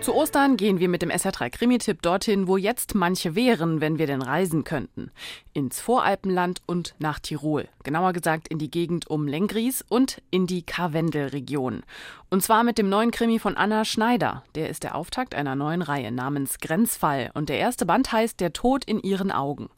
Zu Ostern gehen wir mit dem SR3 Krimi-Tipp dorthin, wo jetzt manche wären, wenn wir denn reisen könnten. Ins Voralpenland und nach Tirol. Genauer gesagt in die Gegend um Lenggries und in die Karwendelregion. Und zwar mit dem neuen Krimi von Anna Schneider. Der ist der Auftakt einer neuen Reihe namens Grenzfall. Und der erste Band heißt Der Tod in ihren Augen.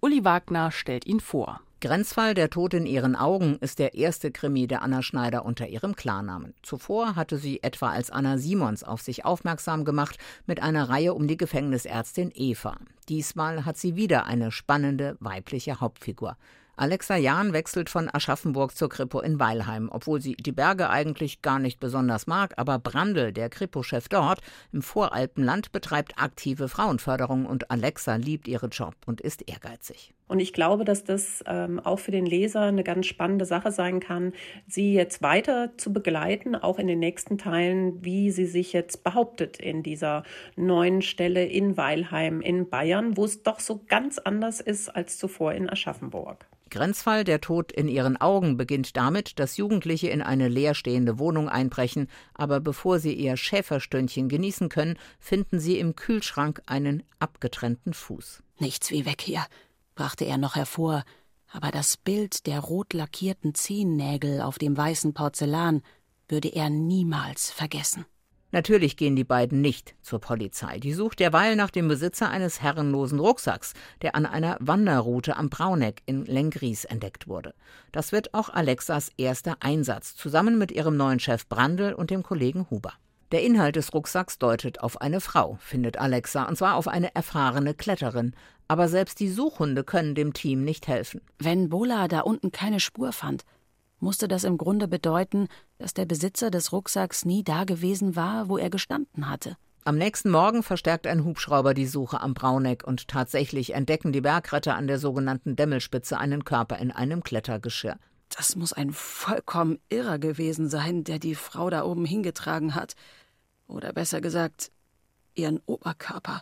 Uli Wagner stellt ihn vor. Grenzfall, der Tod in ihren Augen, ist der erste Krimi der Anna Schneider unter ihrem Klarnamen. Zuvor hatte sie etwa als Anna Simons auf sich aufmerksam gemacht mit einer Reihe um die Gefängnisärztin Eva. Diesmal hat sie wieder eine spannende weibliche Hauptfigur. Alexa Jahn wechselt von Aschaffenburg zur Kripo in Weilheim, obwohl sie die Berge eigentlich gar nicht besonders mag, aber Brandl, der Kripo-Chef dort, im Voralpenland betreibt aktive Frauenförderung und Alexa liebt ihren Job und ist ehrgeizig. Und ich glaube, dass das auch für den Leser eine ganz spannende Sache sein kann, sie jetzt weiter zu begleiten, auch in den nächsten Teilen, wie sie sich jetzt behauptet in dieser neuen Stelle in Weilheim in Bayern, wo es doch so ganz anders ist als zuvor in Aschaffenburg. Grenzfall, der Tod in ihren Augen, beginnt damit, dass Jugendliche in eine leerstehende Wohnung einbrechen. Aber bevor sie ihr Schäferstündchen genießen können, finden sie im Kühlschrank einen abgetrennten Fuß. Nichts wie weg hier, brachte er noch hervor. Aber das Bild der rot lackierten Zehennägel auf dem weißen Porzellan würde er niemals vergessen. Natürlich gehen die beiden nicht zur Polizei. Die sucht derweil nach dem Besitzer eines herrenlosen Rucksacks, der an einer Wanderroute am Brauneck in Lenggries entdeckt wurde. Das wird auch Alexas erster Einsatz, zusammen mit ihrem neuen Chef Brandl und dem Kollegen Huber. Der Inhalt des Rucksacks deutet auf eine Frau, findet Alexa, und zwar auf eine erfahrene Kletterin. Aber selbst die Suchhunde können dem Team nicht helfen. Wenn Bola da unten keine Spur fand, musste das im Grunde bedeuten, dass der Besitzer des Rucksacks nie da gewesen war, wo er gestanden hatte. Am nächsten Morgen verstärkt ein Hubschrauber die Suche am Brauneck und tatsächlich entdecken die Bergretter an der sogenannten Dämmelspitze einen Körper in einem Klettergeschirr. Das muss ein vollkommen Irrer gewesen sein, der die Frau da oben hingetragen hat. Oder besser gesagt, ihren Oberkörper.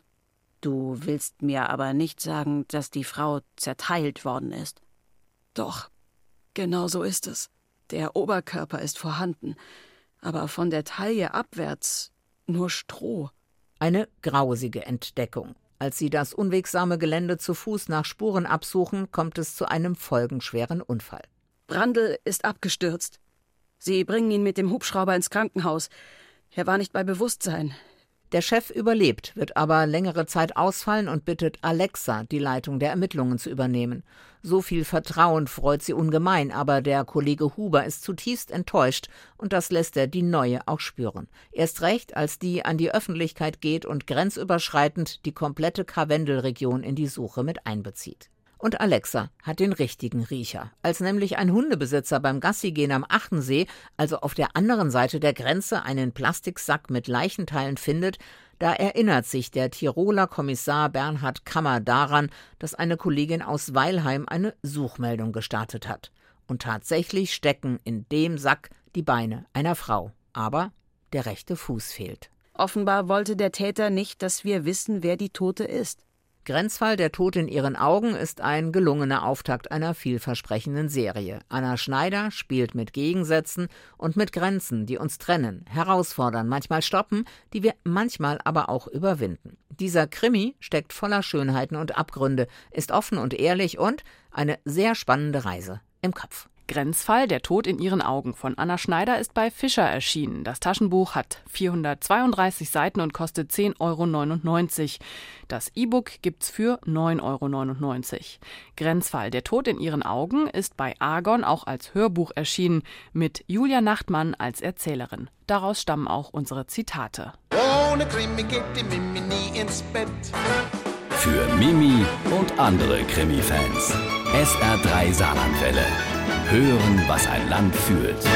Du willst mir aber nicht sagen, dass die Frau zerteilt worden ist. Doch. Genau so ist es. Der Oberkörper ist vorhanden, aber von der Taille abwärts nur Stroh. Eine grausige Entdeckung. Als sie das unwegsame Gelände zu Fuß nach Spuren absuchen, kommt es zu einem folgenschweren Unfall. Brandl ist abgestürzt. Sie bringen ihn mit dem Hubschrauber ins Krankenhaus. Er war nicht bei Bewusstsein. Der Chef überlebt, wird aber längere Zeit ausfallen und bittet Alexa, die Leitung der Ermittlungen zu übernehmen. So viel Vertrauen freut sie ungemein, aber der Kollege Huber ist zutiefst enttäuscht und das lässt er die Neue auch spüren. Erst recht, als die an die Öffentlichkeit geht und grenzüberschreitend die komplette Karwendelregion in die Suche mit einbezieht. Und Alexa hat den richtigen Riecher. Als nämlich ein Hundebesitzer beim Gassigehen am Achtensee, also auf der anderen Seite der Grenze, einen Plastiksack mit Leichenteilen findet, da erinnert sich der Tiroler Kommissar Bernhard Kammer daran, dass eine Kollegin aus Weilheim eine Suchmeldung gestartet hat. Und tatsächlich stecken in dem Sack die Beine einer Frau. Aber der rechte Fuß fehlt. Offenbar wollte der Täter nicht, dass wir wissen, wer die Tote ist. Grenzfall, der Tod in ihren Augen, ist ein gelungener Auftakt einer vielversprechenden Serie. Anna Schneider spielt mit Gegensätzen und mit Grenzen, die uns trennen, herausfordern, manchmal stoppen, die wir manchmal aber auch überwinden. Dieser Krimi steckt voller Schönheiten und Abgründe, ist offen und ehrlich und eine sehr spannende Reise im Kopf. Grenzfall, der Tod in ihren Augen von Anna Schneider ist bei Fischer erschienen. Das Taschenbuch hat 432 Seiten und kostet 10,99 €. Das E-Book gibt's für 9,99 €. Grenzfall, der Tod in ihren Augen ist bei Argon auch als Hörbuch erschienen, mit Julia Nachtmann als Erzählerin. Daraus stammen auch unsere Zitate. Ohne Krimi geht die Mimi nie ins Bett. Für Mimi und andere Krimi-Fans. SR3 Saarlandwelle. Hören, was ein Land fühlt.